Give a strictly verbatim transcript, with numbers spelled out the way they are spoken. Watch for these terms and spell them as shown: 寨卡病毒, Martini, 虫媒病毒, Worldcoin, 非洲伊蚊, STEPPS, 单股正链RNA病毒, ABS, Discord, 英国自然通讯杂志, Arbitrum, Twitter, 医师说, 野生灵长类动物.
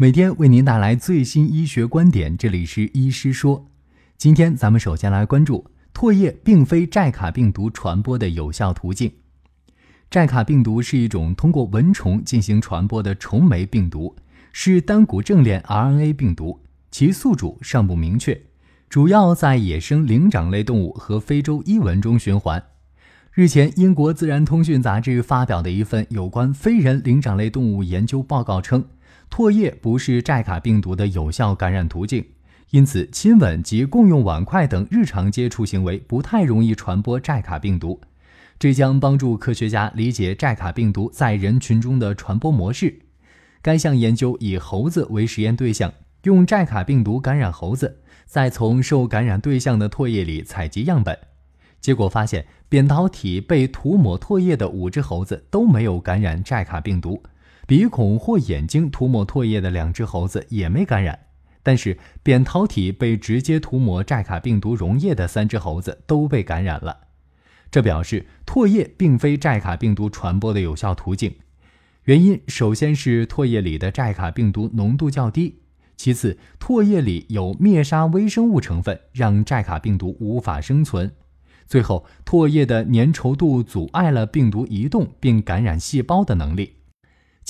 每天为您带来最新医学观点，这里是医师说。今天咱们首先来关注唾液并非寨卡病毒传播的有效途径。寨卡病毒是一种通过蚊虫进行传播的虫媒病毒，是单股正链 R N A 病毒，其宿主尚不明确，主要在野生灵长类动物和非洲伊蚊中循环。日前，英国自然通讯杂志发表的一份有关非人灵长类动物研究报告称，唾液不是寨卡病毒的有效感染途径，因此亲吻及共用碗筷等日常接触行为不太容易传播寨卡病毒。这将帮助科学家理解寨卡病毒在人群中的传播模式。该项研究以猴子为实验对象，用寨卡病毒感染猴子，再从受感染对象的唾液里采集样本。结果发现，扁桃体被涂抹唾液的五只猴子都没有感染寨卡病毒，鼻孔或眼睛涂抹唾液的两只猴子也没感染，但是扁桃体被直接涂抹寨卡病毒溶液的三只猴子都被感染了。这表示唾液并非寨卡病毒传播的有效途径。原因首先是唾液里的寨卡病毒浓度较低，其次唾液里有灭杀微生物成分，让寨卡病毒无法生存。最后，唾液的粘稠度阻碍了病毒移动并感染细胞的能力。